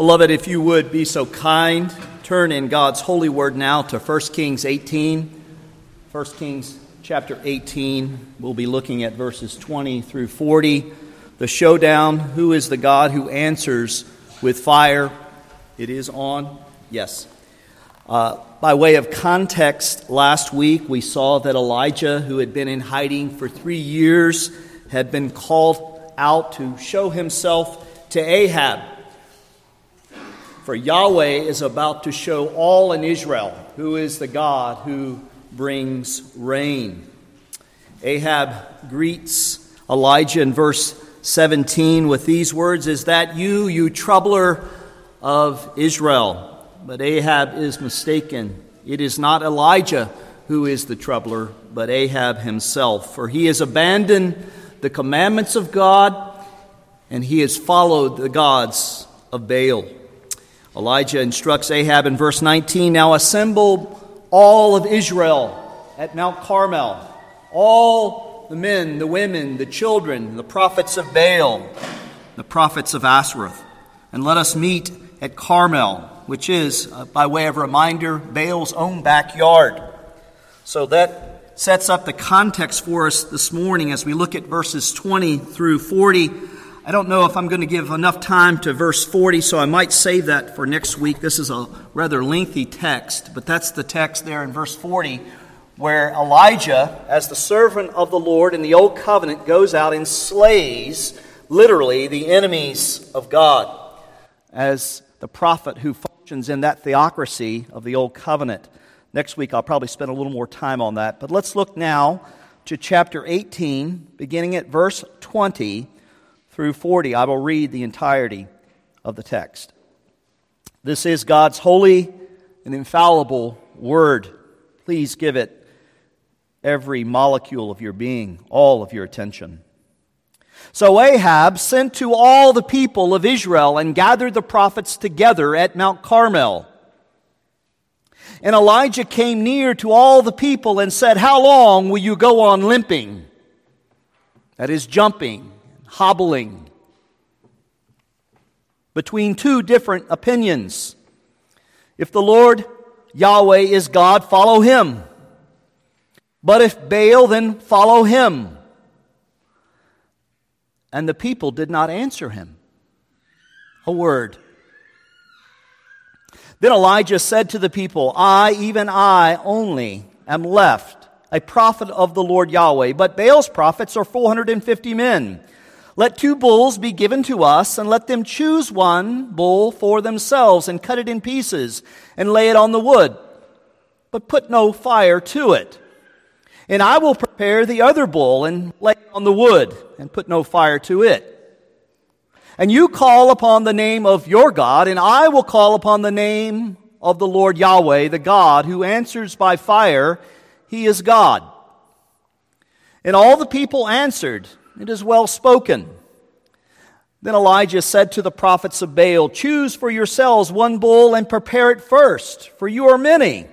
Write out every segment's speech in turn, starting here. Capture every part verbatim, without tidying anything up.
Beloved, if you would be so kind, turn in God's holy word now to First Kings eighteen. First Kings chapter eighteen, we'll be looking at verses twenty through forty. The showdown, who is the God who answers with fire? It is on, yes. Uh, by way of context, last week we saw that Elijah, who had been in hiding for three years, had been called out to show himself to Ahab. For Yahweh is about to show all in Israel who is the God who brings rain. Ahab greets Elijah in verse seventeen with these words, "Is that you, you troubler of Israel?" But Ahab is mistaken. It is not Elijah who is the troubler, but Ahab himself. For he has abandoned the commandments of God, and he has followed the gods of Baal. Elijah instructs Ahab in verse nineteen, "Now assemble all of Israel at Mount Carmel, all the men, the women, the children, the prophets of Baal, the prophets of Asherah, and let us meet at Carmel," which is, uh, by way of reminder, Baal's own backyard. So that sets up the context for us this morning as we look at verses twenty through forty. I don't know if I'm going to give enough time to verse forty, so I might save that for next week. This is a rather lengthy text, but that's the text there in verse forty, where Elijah, as the servant of the Lord in the Old Covenant, goes out and slays, literally, the enemies of God, as the prophet who functions in that theocracy of the Old Covenant. Next week I'll probably spend a little more time on that, but let's look now to chapter eighteen, beginning at verse twenty. Through forty, I will read the entirety of the text. This is God's holy and infallible word. Please give it every molecule of your being, all of your attention. "So Ahab sent to all the people of Israel and gathered the prophets together at Mount Carmel. And Elijah came near to all the people and said, 'How long will you go on limping?'" That is jumping, hobbling between two different opinions. "If the Lord Yahweh is God, follow him. But if Baal, then follow him." And the people did not answer him a word. "Then Elijah said to the people, 'I, even I only, am left, a prophet of the Lord Yahweh. But Baal's prophets are four hundred fifty men. Let two bulls be given to us, and let them choose one bull for themselves, and cut it in pieces, and lay it on the wood, but put no fire to it. And I will prepare the other bull, and lay it on the wood, and put no fire to it. And you call upon the name of your God, and I will call upon the name of the Lord Yahweh, the God who answers by fire. He is God.' And all the people answered, 'It is well spoken.' Then Elijah said to the prophets of Baal, 'Choose for yourselves one bull and prepare it first, for you are many,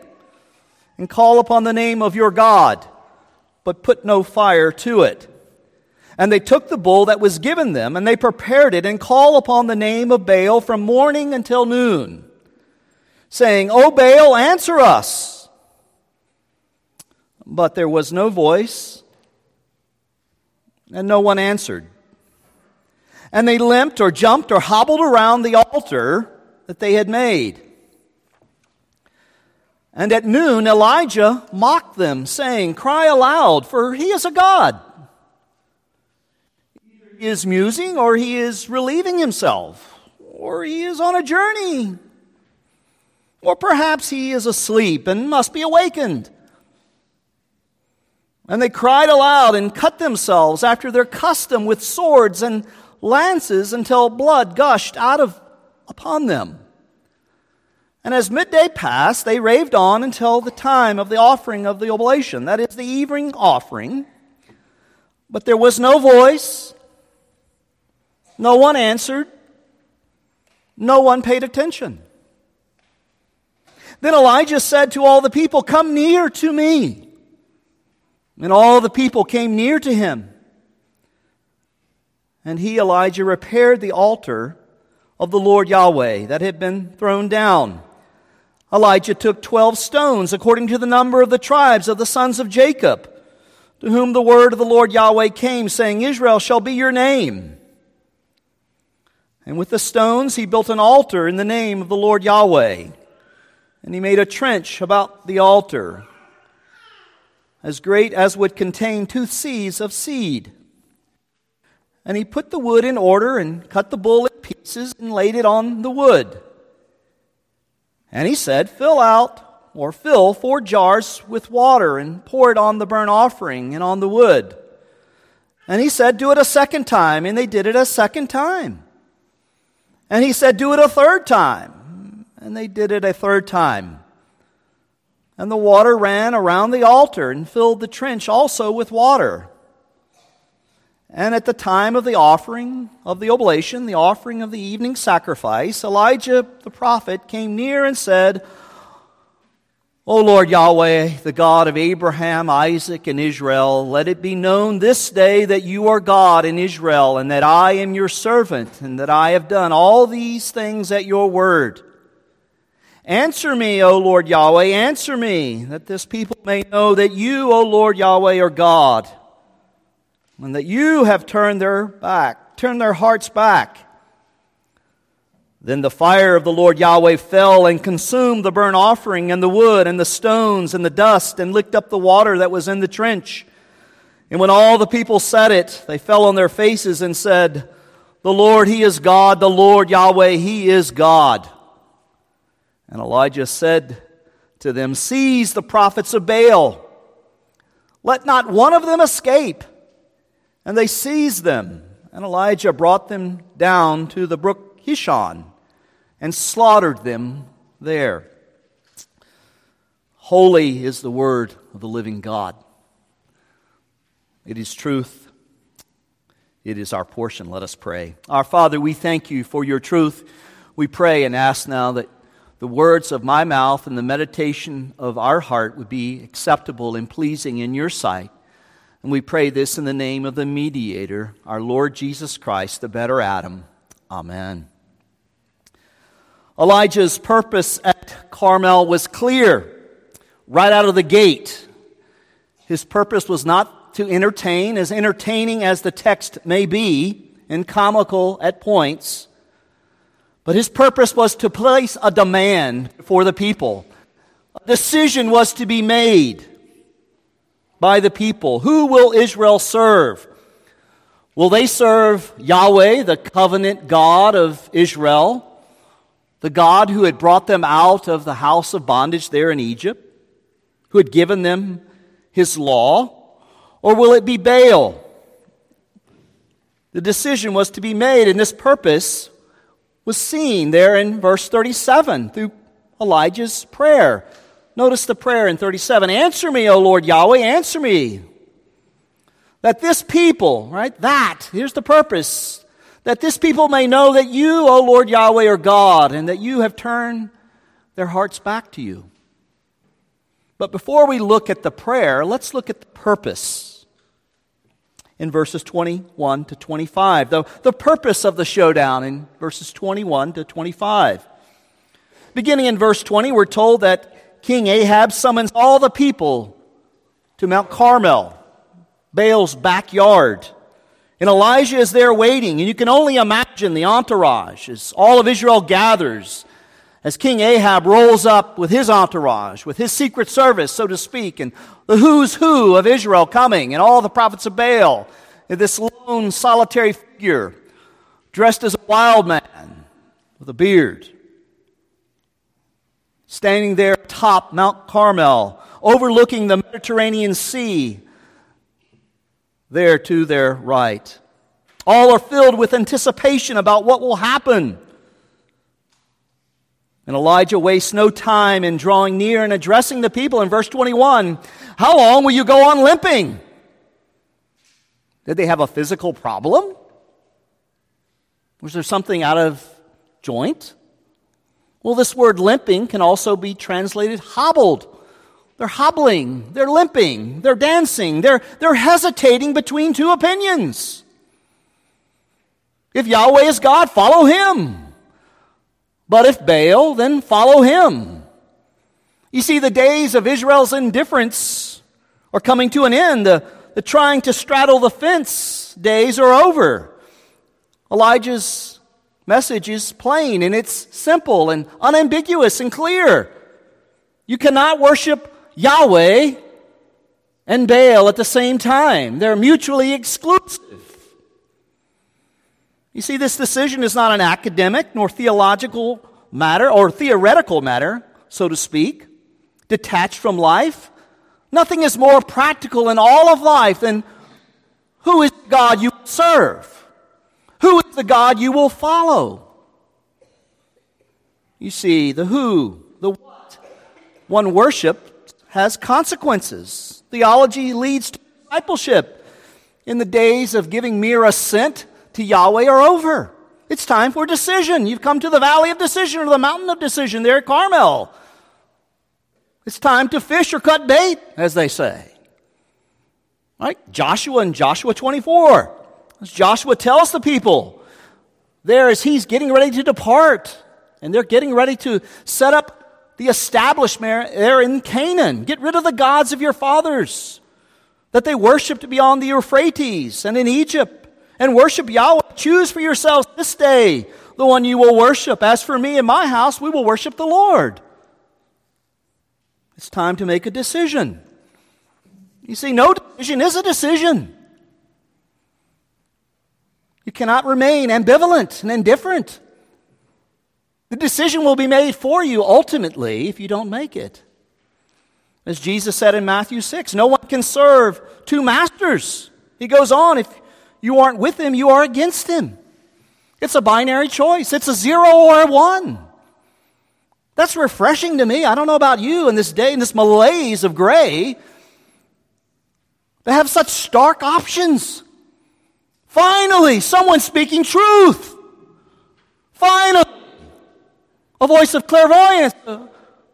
and call upon the name of your God, but put no fire to it.' And they took the bull that was given them, and they prepared it, and called upon the name of Baal from morning until noon, saying, 'O Baal, answer us.' But there was no voice, and no one answered. And they limped or jumped or hobbled around the altar that they had made. And at noon Elijah mocked them, saying, 'Cry aloud, for he is a god. Either he is musing, or he is relieving himself, or he is on a journey, or perhaps he is asleep and must be awakened.' And they cried aloud and cut themselves after their custom with swords and lances until blood gushed out of upon them. And as midday passed, they raved on until the time of the offering of the oblation," that is the evening offering. "But there was no voice, no one answered, no one paid attention. Then Elijah said to all the people, 'Come near to me.' And all the people came near to him. And he, Elijah, repaired the altar of the Lord Yahweh that had been thrown down. Elijah took twelve stones according to the number of the tribes of the sons of Jacob, to whom the word of the Lord Yahweh came, saying, Israel shall be your name. And with the stones he built an altar in the name of the Lord Yahweh, and he made a trench about the altar, as great as would contain two seas of seed. And he put the wood in order, and cut the bull in pieces, and laid it on the wood. And he said, Fill out, or fill four jars with water, and pour it on the burnt offering and on the wood. And he said, Do it a second time. And they did it a second time. And he said, Do it a third time. And they did it a third time. And the water ran around the altar, and filled the trench also with water. And at the time of the offering of the oblation, the offering of the evening sacrifice, Elijah the prophet came near and said, O Lord Yahweh, the God of Abraham, Isaac, and Israel, let it be known this day that you are God in Israel, and that I am your servant, and that I have done all these things at your word. Answer me, O Lord Yahweh, answer me, that this people may know that you, O Lord Yahweh, are God, and that you have turned their back, turned their hearts back. Then the fire of the Lord Yahweh fell and consumed the burnt offering and the wood and the stones and the dust and licked up the water that was in the trench. And when all the people said it, they fell on their faces and said, The Lord, He is God, the Lord Yahweh, He is God. And Elijah said to them, Seize the prophets of Baal. Let not one of them escape. And they seized them, and Elijah brought them down to the brook Kishon and slaughtered them there. Holy is the word of the living God. It is truth. It is our portion. Let us pray. Our Father, we thank you for your truth. We pray and ask now that the words of my mouth and the meditation of our heart would be acceptable and pleasing in your sight. And we pray this in the name of the mediator, our Lord Jesus Christ, the better Adam. Amen. Elijah's purpose at Carmel was clear right out of the gate. His purpose was not to entertain, as entertaining as the text may be, and comical at points. But his purpose was to place a demand for the people. A decision was to be made by the people. Who will Israel serve? Will they serve Yahweh, the covenant God of Israel, the God who had brought them out of the house of bondage there in Egypt, who had given them his law? Or will it be Baal? The decision was to be made, and this purpose was seen there in verse thirty-seven through Elijah's prayer. Notice the prayer in thirty-seven. Answer me, O Lord Yahweh, answer me. That this people, right, that, here's the purpose. That this people may know that you, O Lord Yahweh, are God, and that you have turned their hearts back to you. But before we look at the prayer, let's look at the purpose in verses twenty-one to twenty-five. The, the purpose of the showdown in verses twenty-one to twenty-five. Beginning in verse twenty, we're told that King Ahab summons all the people to Mount Carmel, Baal's backyard. And Elijah is there waiting. And you can only imagine the entourage as all of Israel gathers, as King Ahab rolls up with his entourage, with his secret service, so to speak, and the who's who of Israel coming, and all the prophets of Baal, and this lone, solitary figure dressed as a wild man with a beard, standing there atop Mount Carmel, overlooking the Mediterranean Sea, there to their right. All are filled with anticipation about what will happen. And Elijah wastes no time in drawing near and addressing the people. In verse twenty-one, how long will you go on limping? Did they have a physical problem? Was there something out of joint? Well, this word limping can also be translated hobbled. They're hobbling, they're limping, they're dancing, they're, they're hesitating between two opinions. If Yahweh is God, follow Him. But if Baal, then follow him. You see, the days of Israel's indifference are coming to an end. The, the trying to straddle the fence days are over. Elijah's message is plain, and it's simple and unambiguous and clear. You cannot worship Yahweh and Baal at the same time. They're mutually exclusive. You see, this decision is not an academic nor theological matter or theoretical matter, so to speak, detached from life. Nothing is more practical in all of life than who is the God you serve? Who is the God you will follow? You see, the who, the what one worships has consequences. Theology leads to discipleship. In the days of giving mere assent to Yahweh are over. It's time for decision. You've come to the valley of decision or the mountain of decision there at Carmel. It's time to fish or cut bait, as they say. Right? Joshua in Joshua twenty-four. As Joshua tells the people, there as he's getting ready to depart, and they're getting ready to set up the establishment there in Canaan. Get rid of the gods of your fathers that they worshipped beyond the Euphrates and in Egypt. And worship Yahweh. Choose for yourselves this day the one you will worship. As for me and my house, we will worship the Lord. It's time to make a decision. You see, no decision is a decision. You cannot remain ambivalent and indifferent. The decision will be made for you ultimately if you don't make it. As Jesus said in Matthew six, no one can serve two masters. He goes on, if you aren't with him, you are against him. It's a binary choice. It's a zero or a one. That's refreshing to me. I don't know about you in this day, in this malaise of gray. They have such stark options. Finally, someone speaking truth. Finally, a voice of clairvoyance, a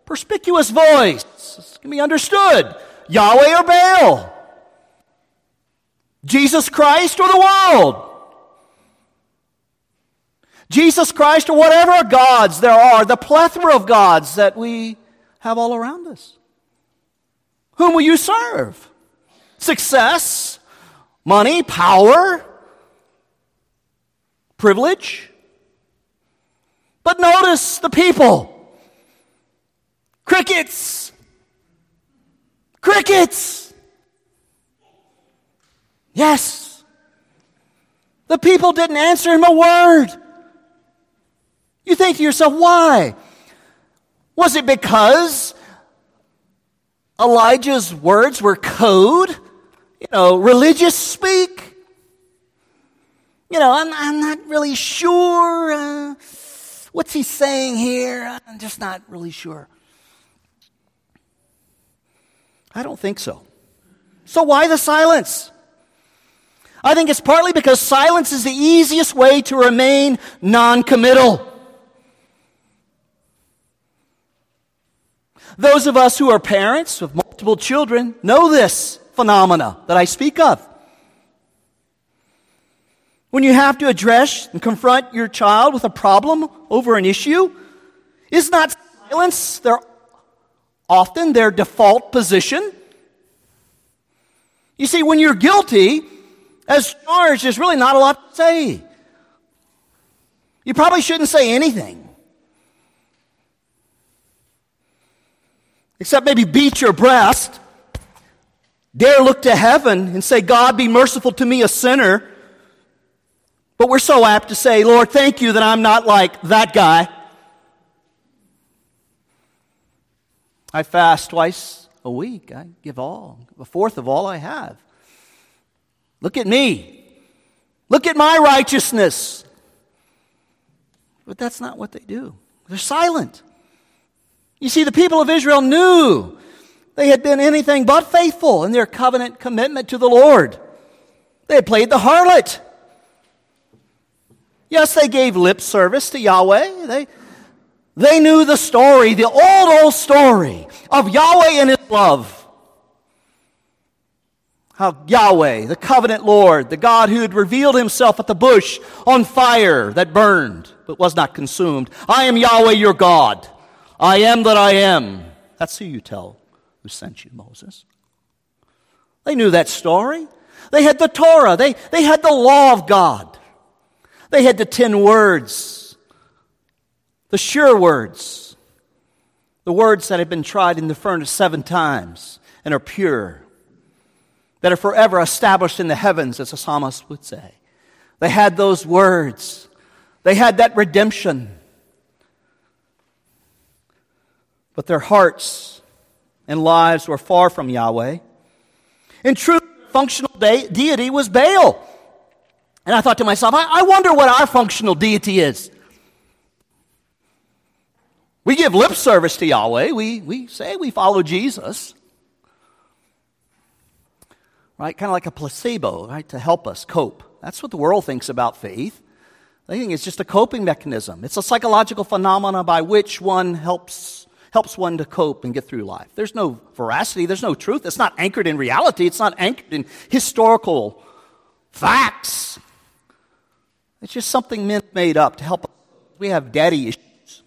perspicuous voice. This can be understood. Yahweh or Baal? Jesus Christ or the world? Jesus Christ or whatever gods there are, the plethora of gods that we have all around us. Whom will you serve? Success, money, power, privilege. But notice the people. Crickets. Crickets. Yes. The people didn't answer him a word. You think to yourself, why? Was it because Elijah's words were code? You know, religious speak? You know, I'm, I'm not really sure. Uh, what's he saying here? I'm just not really sure. I don't think so. So why the silence? I think it's partly because silence is the easiest way to remain non-committal. Those of us who are parents of multiple children know this phenomena that I speak of. When you have to address and confront your child with a problem over an issue, is not silence their, often their default position? You see, when you're guilty, as charged, there's really not a lot to say. You probably shouldn't say anything. Except maybe beat your breast, dare look to heaven and say, God, be merciful to me, a sinner. But we're so apt to say, Lord, thank you that I'm not like that guy. I fast twice a week. I give all, a fourth of all I have. Look at me. Look at my righteousness. But that's not what they do. They're silent. You see, the people of Israel knew they had been anything but faithful in their covenant commitment to the Lord. They had played the harlot. Yes, they gave lip service to Yahweh. They, they knew the story, the old, old story of Yahweh and his love. How Yahweh, the covenant Lord, the God who had revealed himself at the bush on fire that burned but was not consumed. I am Yahweh your God. I am that I am. That's who you tell who sent you, Moses. They knew that story. They had the Torah. They, they had the law of God. They had the ten words, the sure words, the words that have been tried in the furnace seven times and are pure, that are forever established in the heavens, as the psalmist would say. They had those words. They had that redemption. But their hearts and lives were far from Yahweh. In truth, functional de- deity was Baal. And I thought to myself, I-, I wonder what our functional deity is. We give lip service to Yahweh. We, we say we follow Jesus. Right, kind of like a placebo, right, to help us cope. That's what the world thinks about faith. They think it's just a coping mechanism. It's a psychological phenomena by which one helps helps one to cope and get through life. There's no veracity. There's no truth. It's not anchored in reality. It's not anchored in historical facts. It's just something men made up to help us. We have daddy issues.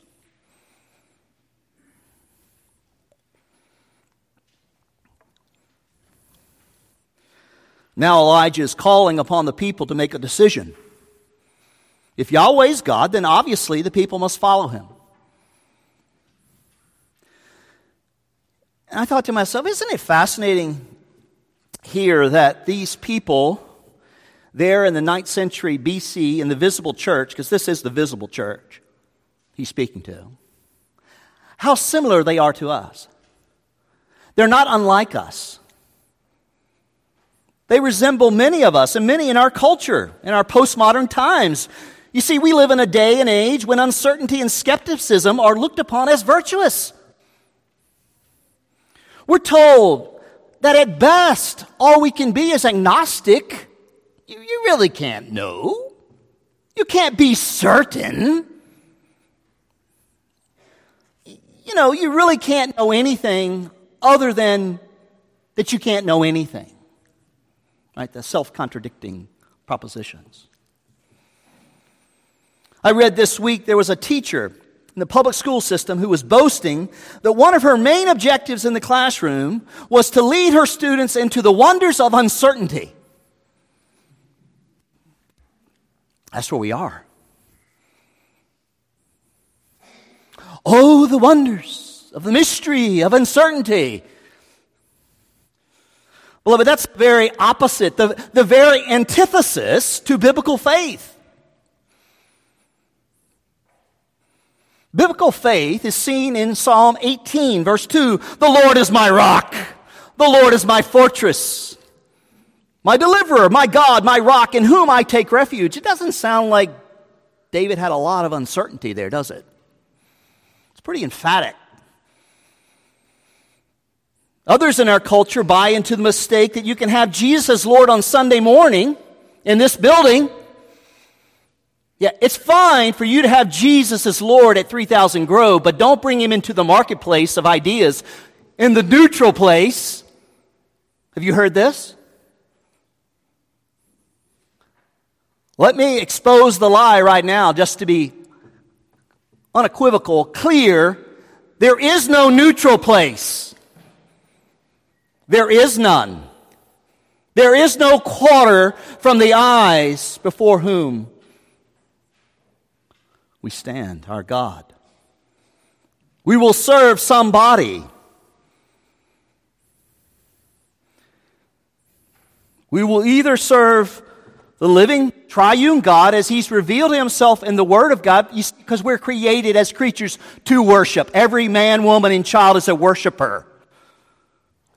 Now Elijah is calling upon the people to make a decision. If Yahweh is God, then obviously the people must follow him. And I thought to myself, isn't it fascinating here that these people there in the ninth century B C in the visible church, because this is the visible church he's speaking to, how similar they are to us. They're not unlike us. They resemble many of us and many in our culture, in our postmodern times. You see, we live in a day and age when uncertainty and skepticism are looked upon as virtuous. We're told that at best, all we can be is agnostic. You, you really can't know. You can't be certain. You know, you really can't know anything other than that you can't know anything. Right, the self-contradicting propositions. I read this week there was a teacher in the public school system who was boasting that one of her main objectives in the classroom was to lead her students into the wonders of uncertainty. That's where we are. Oh, the wonders of the mystery of uncertainty. Beloved, that's the very opposite, the, the very antithesis to biblical faith. Biblical faith is seen in Psalm eighteen, verse two. The Lord is my rock. The Lord is my fortress. My deliverer, my God, my rock, in whom I take refuge. It doesn't sound like David had a lot of uncertainty there, does it? It's pretty emphatic. Others in our culture buy into the mistake that you can have Jesus as Lord on Sunday morning in this building. Yeah, it's fine for you to have Jesus as Lord at three thousand Grove, but don't bring him into the marketplace of ideas, in the neutral place. Have you heard this? Let me expose the lie right now just to be unequivocal, clear. There is no neutral place. There is none. There is no quarter from the eyes before whom we stand, our God. We will serve somebody. We will either serve the living triune God as he's revealed himself in the Word of God, because we're created as creatures to worship. Every man, woman, and child is a worshiper.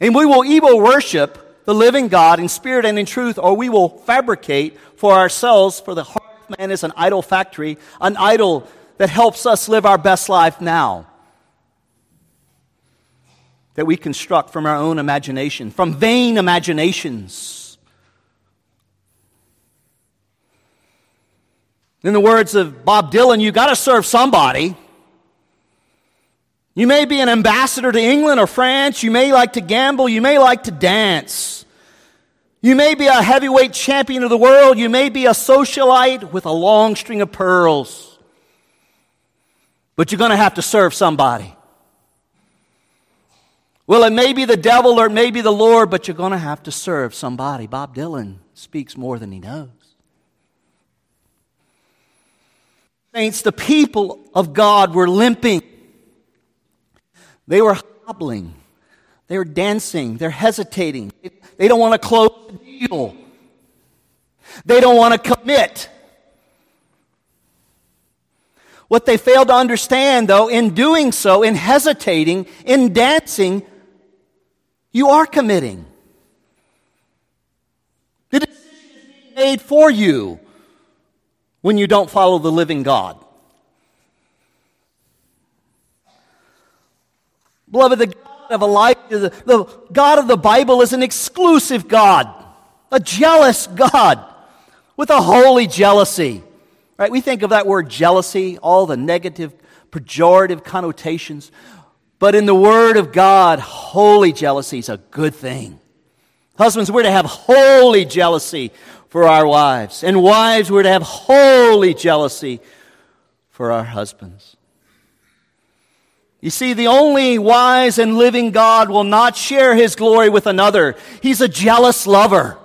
And we will either worship the living God in spirit and in truth, or we will fabricate for ourselves, for the heart of man is an idol factory, an idol that helps us live our best life now, that we construct from our own imagination, from vain imaginations. In the words of Bob Dylan, you got to serve somebody. You may be an ambassador to England or France. You may like to gamble. You may like to dance. You may be a heavyweight champion of the world. You may be a socialite with a long string of pearls. But you're going to have to serve somebody. Well, it may be the devil or it may be the Lord, but you're going to have to serve somebody. Bob Dylan speaks more than he knows. Saints, the people of God were limping. They were hobbling. They were dancing. They're hesitating. They don't want to close the deal. They don't want to commit. What they fail to understand, though, in doing so, in hesitating, in dancing, you are committing. The decision is being made for you when you don't follow the living God. Beloved, the God of Elijah, the, the God of the Bible is an exclusive God, a jealous God with a holy jealousy. Right? We think of that word jealousy, all the negative, pejorative connotations. But in the Word of God, holy jealousy is a good thing. Husbands, we're to have holy jealousy for our wives. And wives, we're to have holy jealousy for our husbands. You see, the only wise and living God will not share His glory with another. He's a jealous lover.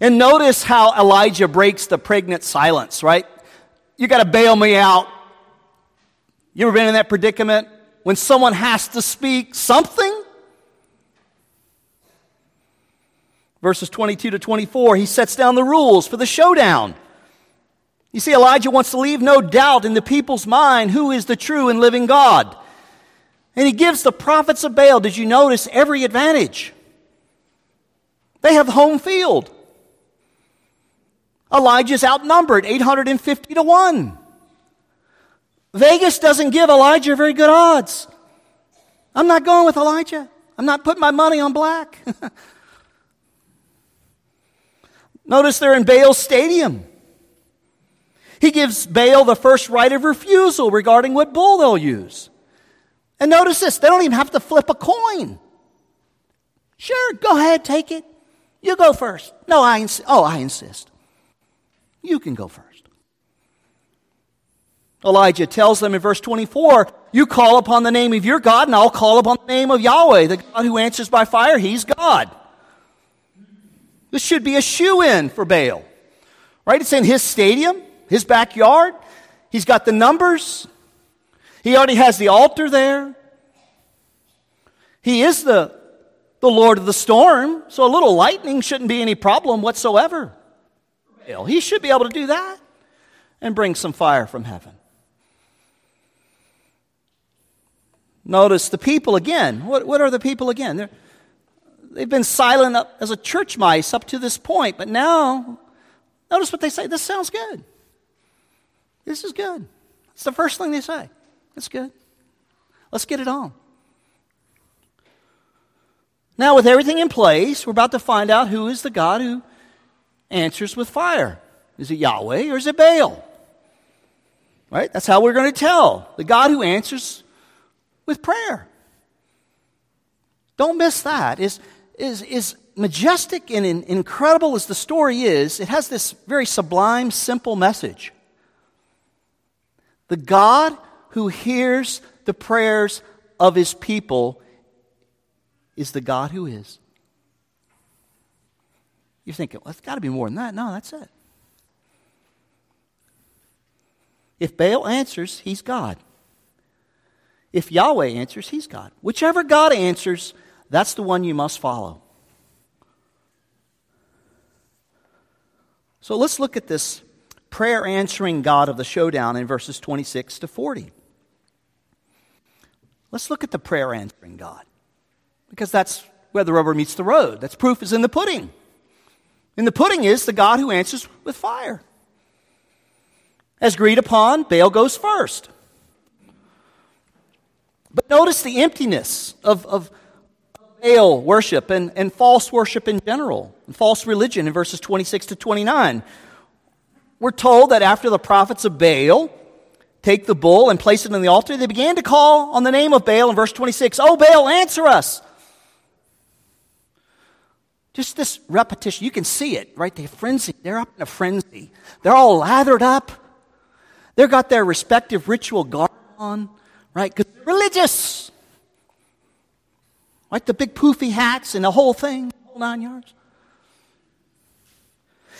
And notice how Elijah breaks the pregnant silence, right? You got to bail me out. You ever been in that predicament? When someone has to speak something? Verses twenty-two to twenty-four, he sets down the rules for the showdown. You see, Elijah wants to leave no doubt in the people's mind who is the true and living God. And he gives the prophets of Baal, did you notice, every advantage? They have home field. Elijah's outnumbered, eight hundred fifty to one. Vegas doesn't give Elijah very good odds. I'm not going with Elijah. I'm not putting my money on black. Notice they're in Baal's stadium. He gives Baal the first right of refusal regarding what bull they'll use. And notice this, they don't even have to flip a coin. Sure, go ahead, take it. You go first. No, I insist. Oh, I insist. You can go first. Elijah tells them in verse twenty-four, you call upon the name of your God, and I'll call upon the name of Yahweh, the God who answers by fire. He's God. This should be a shoo-in for Baal. Right? It's in his stadium, his backyard. He's got the numbers. He already has the altar there. He is the, the Lord of the storm, so a little lightning shouldn't be any problem whatsoever. He should be able to do that and bring some fire from heaven. Notice the people again. What, what are the people again? They're, they've been silent up as a church mice up to this point, but now notice what they say. This sounds good. This is good. It's the first thing they say. That's good. Let's get it on. Now, with everything in place, we're about to find out who is the God who answers with fire. Is it Yahweh or is it Baal? Right? That's how we're going to tell. The God who answers with prayer. Don't miss that. As is, is majestic and in, incredible as the story is, it has this very sublime, simple message. The God who hears the prayers of His people is the God who is. You're thinking, well, it's got to be more than that. No, that's it. If Baal answers, he's God. If Yahweh answers, he's God. Whichever God answers, that's the one you must follow. So let's look at this prayer answering God of the showdown in verses twenty-six to forty. Let's look at the prayer answering God, because that's where the rubber meets the road. That's proof is in the pudding. And the pudding is the God who answers with fire. As agreed upon, Baal goes first. But notice the emptiness of, of Baal worship and, and false worship in general, and false religion in verses twenty-six to twenty-nine. We're told that after the prophets of Baal take the bull and place it on the altar, they began to call on the name of Baal in verse twenty-six. Oh, Baal, answer us. Just this repetition. You can see it, right? They're frenzy. They're up in a frenzy. They're all lathered up. They've got their respective ritual garb on, right? Because they're religious. Like the big poofy hats and the whole thing, the whole nine yards.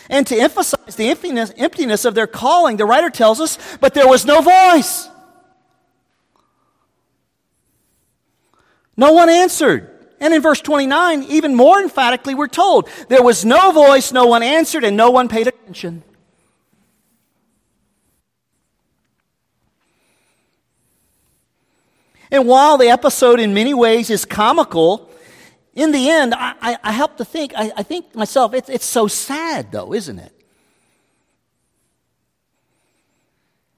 And to emphasize the emptiness, emptiness of their calling, the writer tells us, but there was no voice. No one answered. And in verse twenty-nine, even more emphatically, we're told, there was no voice, no one answered, and no one paid attention. And while the episode in many ways is comical, in the end, I, I, I help to think, I, I think myself, it's, it's so sad though, isn't it?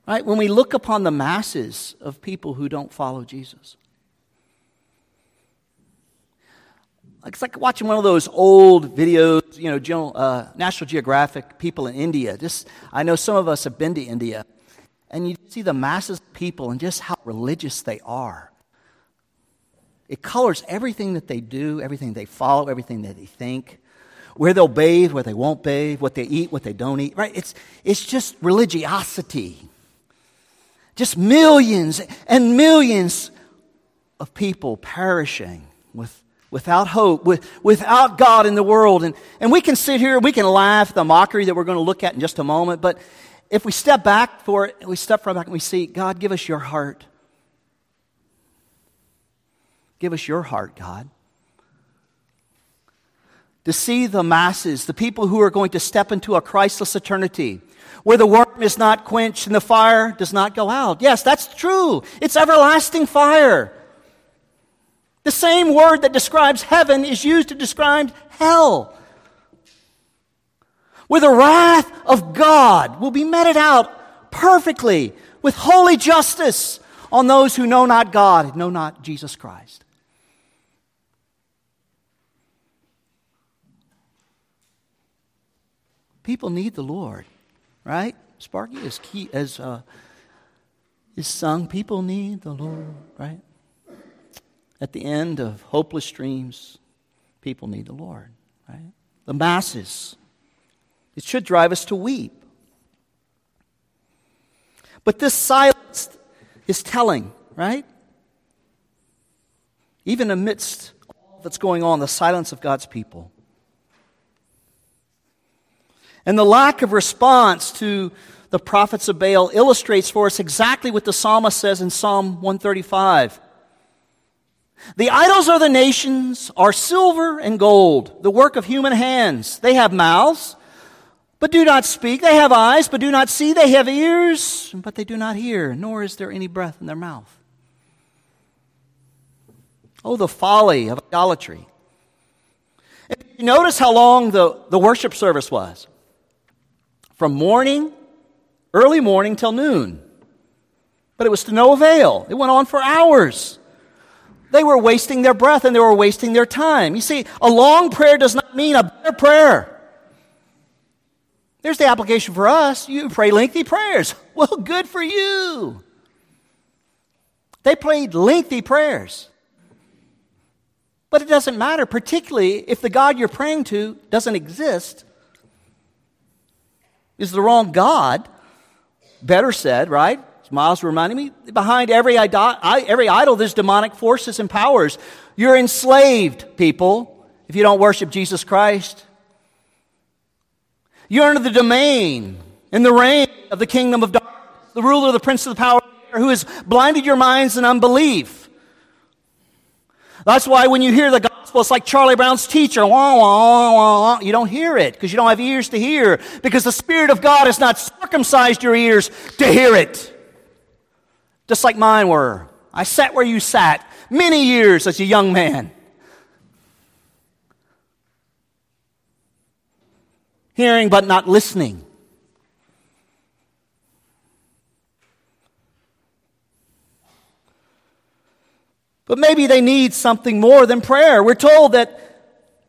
Right? When we look upon the masses of people who don't follow Jesus. It's like watching one of those old videos, you know, general, uh, National Geographic, people in India. Just, I know some of us have been to India. And you see the masses of people and just how religious they are. It colors everything that they do, everything they follow, everything that they think, where they'll bathe, where they won't bathe, what they eat, what they don't eat. Right? It's it's just religiosity. Just millions and millions of people perishing with without hope, with, without God in the world. And, and we can sit here, we can laugh at the mockery that we're going to look at in just a moment, but if we step back for it, we step right back and we see, God, give us your heart. Give us your heart, God. To see the masses, the people who are going to step into a Christless eternity, where the worm is not quenched and the fire does not go out. Yes, that's true. It's everlasting fire. The same word that describes heaven is used to describe hell, where the wrath of God will be meted out perfectly with holy justice on those who know not God and know not Jesus Christ. People need the Lord, right? Sparky is key, as uh, is sung, people need the Lord, right? At the end of hopeless dreams, people need the Lord, right? The masses. It should drive us to weep. But this silence is telling, right? Even amidst all that's going on, the silence of God's people. And the lack of response to the prophets of Baal illustrates for us exactly what the psalmist says in Psalm one thirty-five. The idols of the nations are silver and gold, the work of human hands. They have mouths, but do not speak. They have eyes, but do not see. They have ears, but they do not hear, nor is there any breath in their mouth. Oh, the folly of idolatry. And you notice how long the, the worship service was. From morning, early morning till noon. But it was to no avail. It went on for hours. They were wasting their breath and they were wasting their time. You see, a long prayer does not mean a better prayer. There's the application for us. You pray lengthy prayers. Well, good for you. They prayed lengthy prayers. But it doesn't matter, particularly if the God you're praying to doesn't exist, is the wrong God. Better said, right? As Miles reminded me, behind every idol, every idol there's demonic forces and powers. You're enslaved, people, if you don't worship Jesus Christ. You're under the domain and the reign of the kingdom of darkness, the ruler, the prince of the power of the air, who has blinded your minds in unbelief. That's why when you hear the gospel, it's like Charlie Brown's teacher. Wah, wah, wah, wah. You don't hear it because you don't have ears to hear, because the Spirit of God has not circumcised your ears to hear it. Just like mine were. I sat where you sat many years as a young man. Hearing but not listening. But maybe they need something more than prayer. We're told that,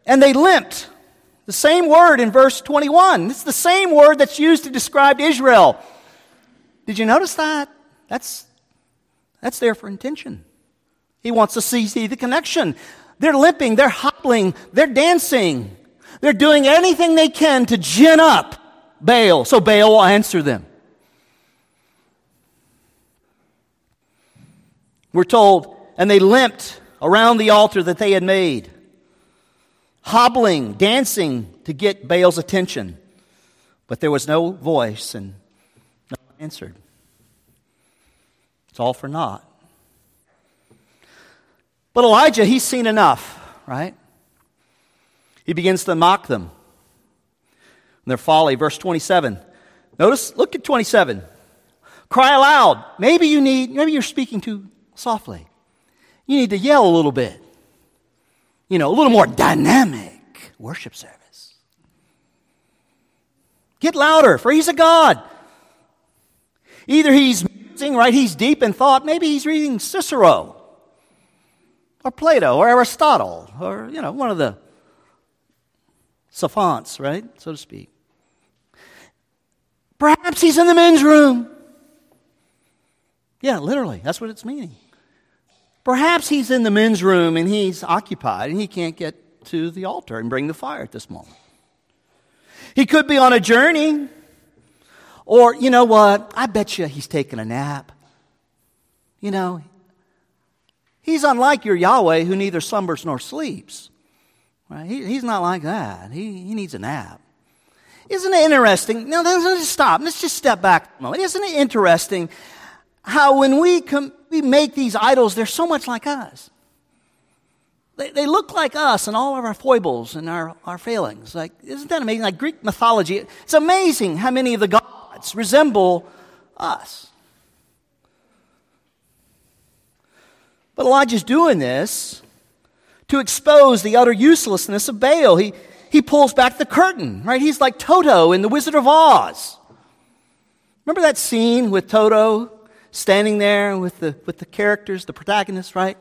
and they limped. The same word in verse twenty-one. It's the same word that's used to describe Israel. Did you notice that? That's, that's there for intention. He wants to see, see the connection. They're limping, they're hobbling, they're dancing. They're doing anything they can to gin up Baal, so Baal will answer them. We're told, and they limped around the altar that they had made, hobbling, dancing to get Baal's attention. But there was no voice and no one answered. It's all for naught. But Elijah, he's seen enough, right? He begins to mock them in their folly. Verse twenty-seven. Notice, look at twenty-seven. Cry aloud. Maybe you need, maybe you're speaking too softly. You need to yell a little bit. You know, a little more dynamic worship service. Get louder, for he's a God. Either he's musing, right? He's deep in thought. Maybe he's reading Cicero or Plato or Aristotle or, you know, one of the savants, right? So to speak. Perhaps he's in the men's room. Yeah, literally. That's what it's meaning. Perhaps he's in the men's room and he's occupied and he can't get to the altar and bring the fire at this moment. He could be on a journey, or you know what? I bet you he's taking a nap. You know, he's unlike your Yahweh who neither slumbers nor sleeps. Right? He, he's not like that. He, he needs a nap. Isn't it interesting? No, let's just stop. Let's just step back a moment. Isn't it interesting how when we come, we make these idols, they're so much like us. They, they look like us in all of our foibles and our, our failings. Like, isn't that amazing? Like Greek mythology, it's amazing how many of the gods resemble us. But Elijah's doing this to expose the utter uselessness of Baal. He, he pulls back the curtain, right? He's like Toto in The Wizard of Oz. Remember that scene with Toto standing there with the with the characters, the protagonists, right?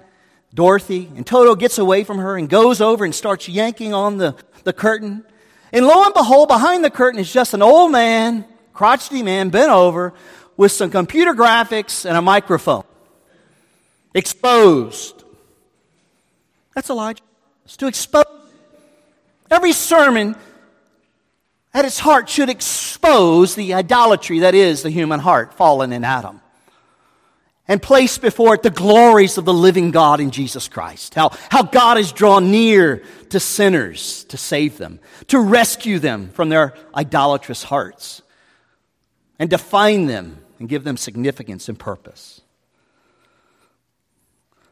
Dorothy. And Toto gets away from her and goes over and starts yanking on the, the curtain. And lo and behold, behind the curtain is just an old man, crotchety man, bent over with some computer graphics and a microphone. Exposed. That's Elijah. It's to expose. Every sermon at its heart should expose the idolatry that is the human heart, fallen in Adam. And place before it the glories of the living God in Jesus Christ. How, how God is drawn near to sinners to save them, to rescue them from their idolatrous hearts, and define them and give them significance and purpose.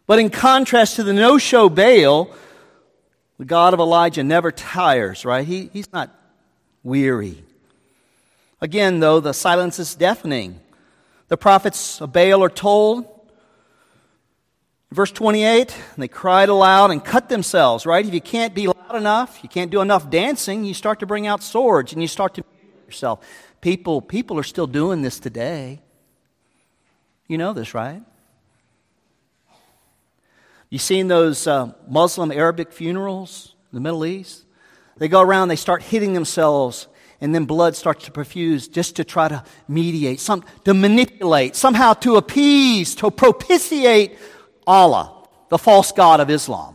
But in contrast to the no-show Baal, the God of Elijah never tires, right? He, he's not weary. Again, though, the silence is deafening. The prophets of Baal are told, verse twenty-eight, and they cried aloud and cut themselves, right? If you can't be loud enough, you can't do enough dancing, you start to bring out swords and you start to mute yourself. People, people are still doing this today. You know this, right? You've seen those uh, Muslim Arabic funerals in the Middle East? They go around, they start hitting themselves, and then blood starts to perfuse just to try to mediate, some, to manipulate, somehow to appease, to propitiate Allah, the false god of Islam.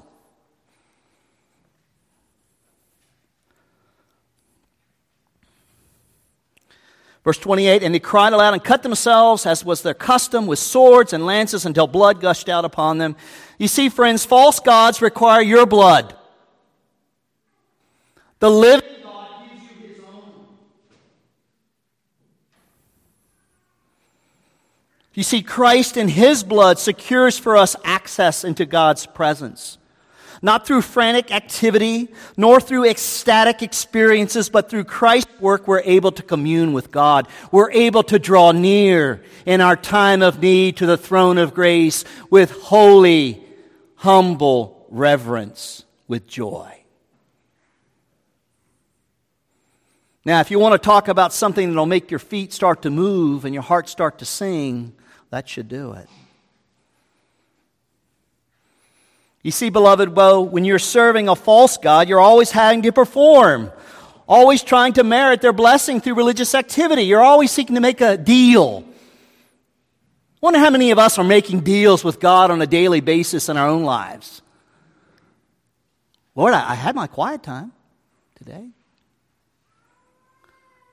Verse twenty-eight, and they cried aloud and cut themselves, as was their custom, with swords and lances until blood gushed out upon them. You see, friends, false gods require your blood. The living You see, Christ in his blood secures for us access into God's presence. Not through frantic activity, nor through ecstatic experiences, but through Christ's work we're able to commune with God. We're able to draw near in our time of need to the throne of grace with holy, humble reverence, with joy. Now, if you want to talk about something that'll make your feet start to move and your heart start to sing, that should do it. You see, beloved, Bo, when you're serving a false god, you're always having to perform, always trying to merit their blessing through religious activity. You're always seeking to make a deal. I wonder how many of us are making deals with God on a daily basis in our own lives. Lord, I, I had my quiet time. today.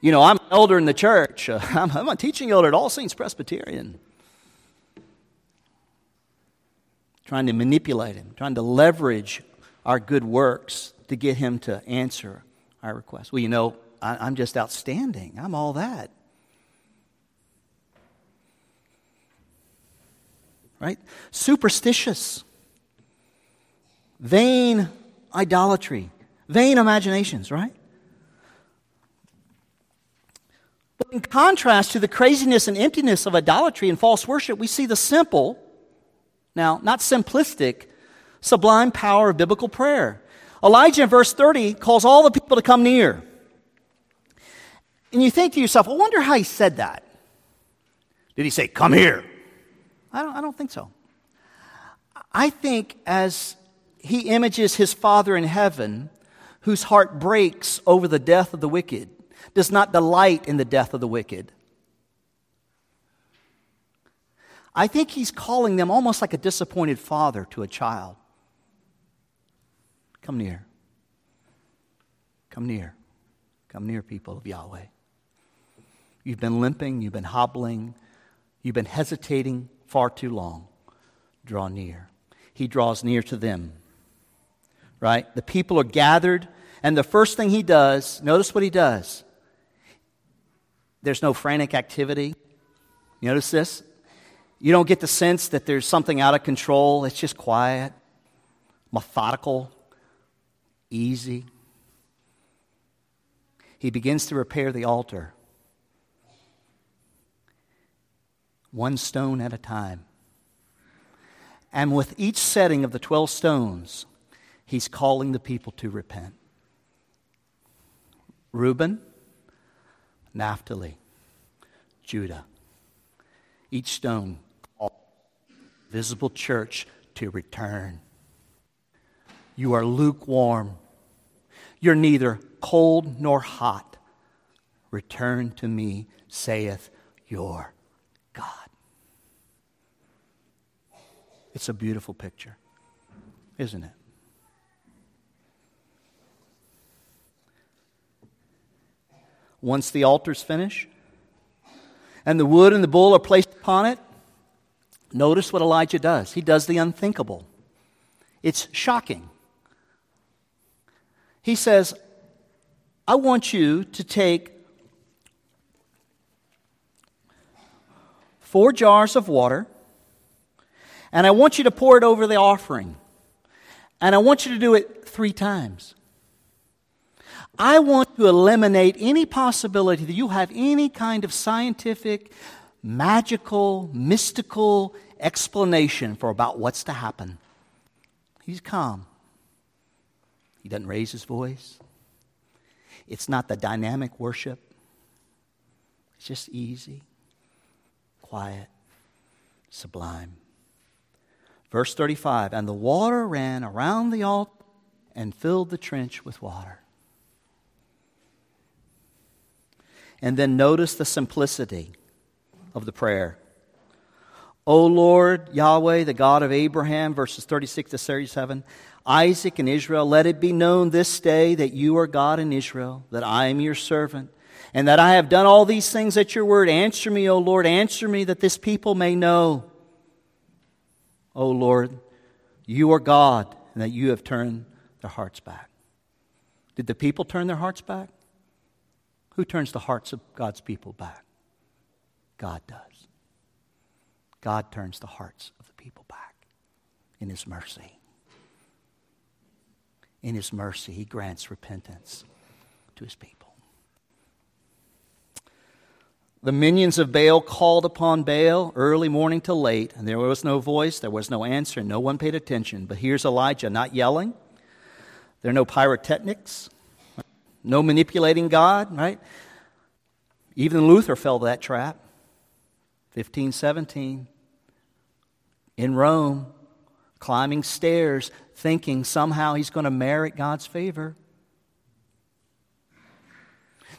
You know, I'm an elder in the church. Uh, I'm, I'm a teaching elder at All Saints Presbyterian. Trying to manipulate him, trying to leverage our good works to get him to answer our request. Well, you know, I, I'm just outstanding. I'm all that. Right? Superstitious. Vain idolatry. Vain imaginations, right? But in contrast to the craziness and emptiness of idolatry and false worship, we see the simple, now not simplistic, sublime power of biblical prayer. Elijah in verse thirty calls all the people to come near. And you think to yourself, I wonder how he said that. Did he say, come here? I don't, I don't think so. I think as he images his Father in heaven, whose heart breaks over the death of the wicked, does not delight in the death of the wicked, I think he's calling them almost like a disappointed father to a child. Come near. Come near. Come near, people of Yahweh. You've been limping, you've been hobbling, you've been hesitating far too long. Draw near. He draws near to them. Right? The people are gathered, and the first thing he does, notice what he does. There's no frantic activity. You notice this? You don't get the sense that there's something out of control. It's just quiet, methodical, easy. He begins to repair the altar. One stone at a time. And with each setting of the twelve stones, he's calling the people to repent. Reuben, Naphtali, Judah. Each stone calls the visible church to return. You are lukewarm. You're neither cold nor hot. Return to me, saith your God. It's a beautiful picture, isn't it? Once the altar's finished and the wood and the bull are placed upon it, notice what Elijah does. He does the unthinkable. It's shocking. He says, I want you to take four jars of water, and I want you to pour it over the offering. And I want you to do it three times. I want to eliminate any possibility that you have any kind of scientific, magical, mystical explanation for about what's to happen. He's calm. He doesn't raise his voice. It's not the dynamic worship. It's just easy, quiet, sublime. Verse thirty-five, and the water ran around the altar and filled the trench with water. And then notice the simplicity of the prayer. O Lord, Yahweh, the God of Abraham, verses thirty-six to thirty-seven, Isaac and Israel, let it be known this day that you are God in Israel, that I am your servant, and that I have done all these things at your word. Answer me, O Lord, answer me, that this people may know, O Lord, you are God, and that you have turned their hearts back. Did the people turn their hearts back? Who turns the hearts of God's people back? God does. God turns the hearts of the people back in His mercy. In His mercy, He grants repentance to His people. The minions of Baal called upon Baal early morning till late, and there was no voice, there was no answer, and no one paid attention. But here's Elijah not yelling. There are no pyrotechnics. No manipulating God, right? Even Luther fell to that trap. fifteen seventeen. In Rome, climbing stairs, thinking somehow he's going to merit God's favor.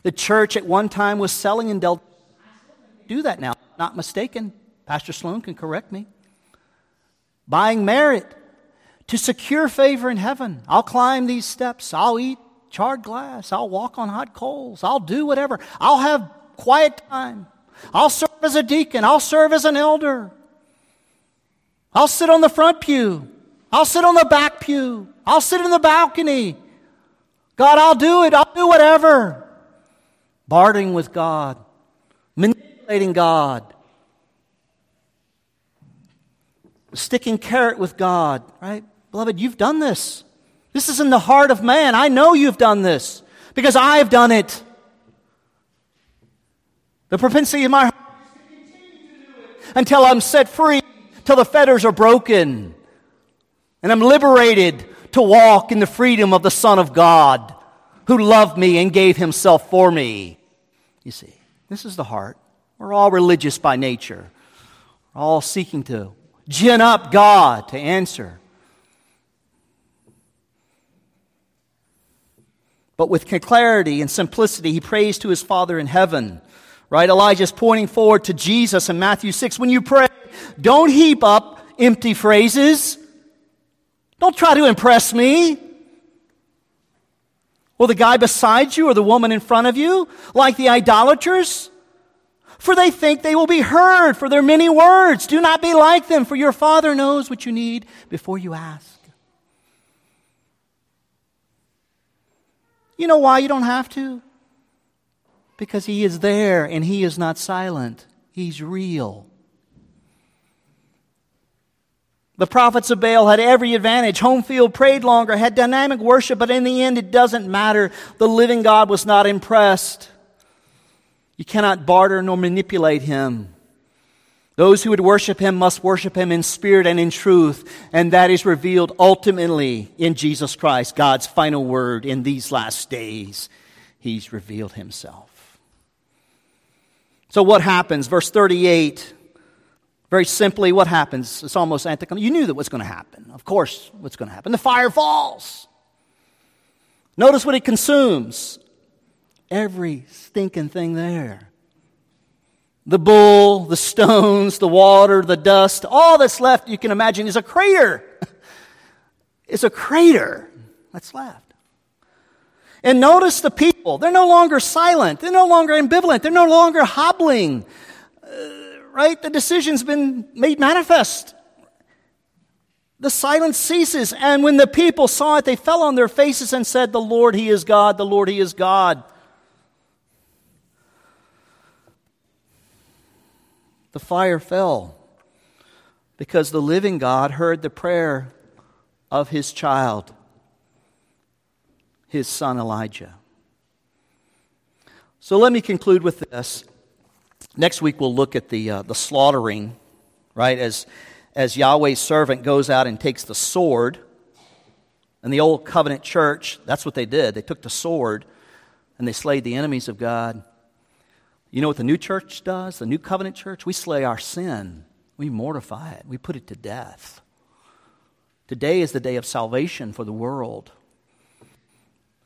The church at one time was selling and dealt. Do that now. Not mistaken. Pastor Sloan can correct me. Buying merit to secure favor in heaven. I'll climb these steps. I'll eat charred glass. I'll walk on hot coals. I'll do whatever. I'll have quiet time. I'll serve as a deacon. I'll serve as an elder. I'll sit on the front pew. I'll sit on the back pew. I'll sit in the balcony. God, I'll do it. I'll do whatever. Bartering with God. Manipulating God. Sticking carrot with God, right? Beloved, you've done this. This is in the heart of man. I know you've done this because I've done it. The propensity of my heart is to continue to do it until I'm set free, till the fetters are broken, and I'm liberated to walk in the freedom of the Son of God who loved me and gave himself for me. You see, this is the heart. We're all religious by nature. We're all seeking to gin up God to answer. But with clarity and simplicity, he prays to his Father in heaven. Right? Elijah's pointing forward to Jesus in Matthew six. When you pray, don't heap up empty phrases. Don't try to impress me. Or the guy beside you or the woman in front of you, like the idolaters. For they think they will be heard for their many words. Do not be like them, for your Father knows what you need before you ask. You know why you don't have to? Because he is there and he is not silent. He's real. The prophets of Baal had every advantage. Home field, prayed longer, had dynamic worship, but in the end it doesn't matter. The living God was not impressed. You cannot barter nor manipulate him. Those who would worship him must worship him in spirit and in truth. And that is revealed ultimately in Jesus Christ, God's final word in these last days. He's revealed himself. So what happens? Verse thirty-eight, very simply, what happens? It's almost anticlimactic. You knew that what's going to happen. Of course, what's going to happen? The fire falls. Notice what it consumes. Every stinking thing there. The bull, the stones, the water, the dust, all that's left, you can imagine, is a crater. It's a crater that's left. And notice the people. They're no longer silent. They're no longer ambivalent. They're no longer hobbling. Uh, right? The decision's been made manifest. The silence ceases. And when the people saw it, they fell on their faces and said, "The Lord, he is God. The Lord, he is God." The fire fell because the living God heard the prayer of his child, his son Elijah. So let me conclude with this. Next week we'll look at the uh, the slaughtering, right? As as Yahweh's servant goes out and takes the sword. In the old covenant church, that's what they did. They took the sword and they slayed the enemies of God. You know what the new church does? The new covenant church? We slay our sin. We mortify it. We put it to death. Today is the day of salvation for the world.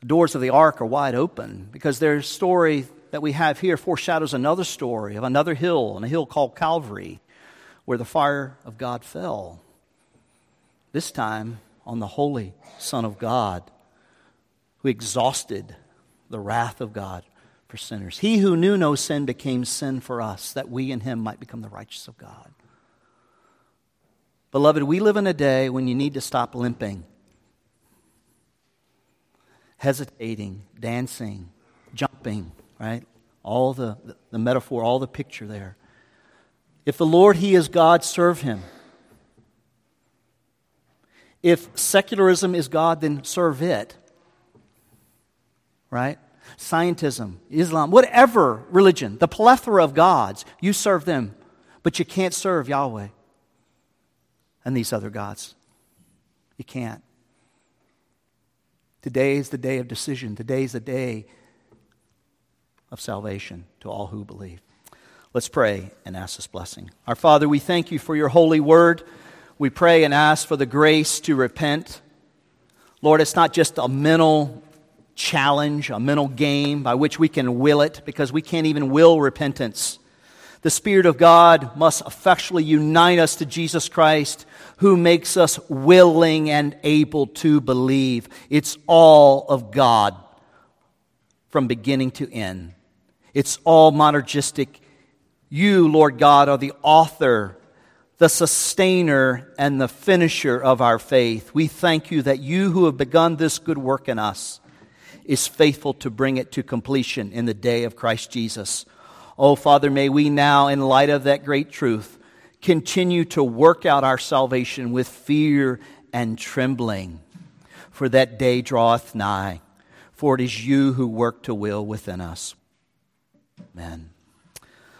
The doors of the ark are wide open because their story that we have here foreshadows another story of another hill, and a hill called Calvary, where the fire of God fell. This time on the holy Son of God, who exhausted the wrath of God for sinners. He who knew no sin became sin for us, that we in him might become the righteous of God. Beloved, we live in a day when you need to stop limping, hesitating, dancing, jumping, right? All the, the metaphor, all the picture there. If the Lord, he is God, serve him. If secularism is God, then serve it, right? Scientism, Islam, whatever religion, the plethora of gods, you serve them, but you can't serve Yahweh and these other gods. You can't. Today is the day of decision. Today is the day of salvation to all who believe. Let's pray and ask this blessing. Our Father, we thank you for your holy word. We pray and ask for the grace to repent. Lord, it's not just a mental challenge, a mental game by which we can will it, because we can't even will repentance. The Spirit of God must effectually unite us to Jesus Christ, who makes us willing and able to believe. It's all of God. from beginning to end. It's all monergistic. You, Lord God, are the author, the sustainer, and the finisher of our faith. We thank you that you who have begun this good work in us is faithful to bring it to completion in the day of Christ Jesus. Oh, Father, may we now, in light of that great truth, continue to work out our salvation with fear and trembling. For that day draweth nigh, for it is you who work to will within us. Amen.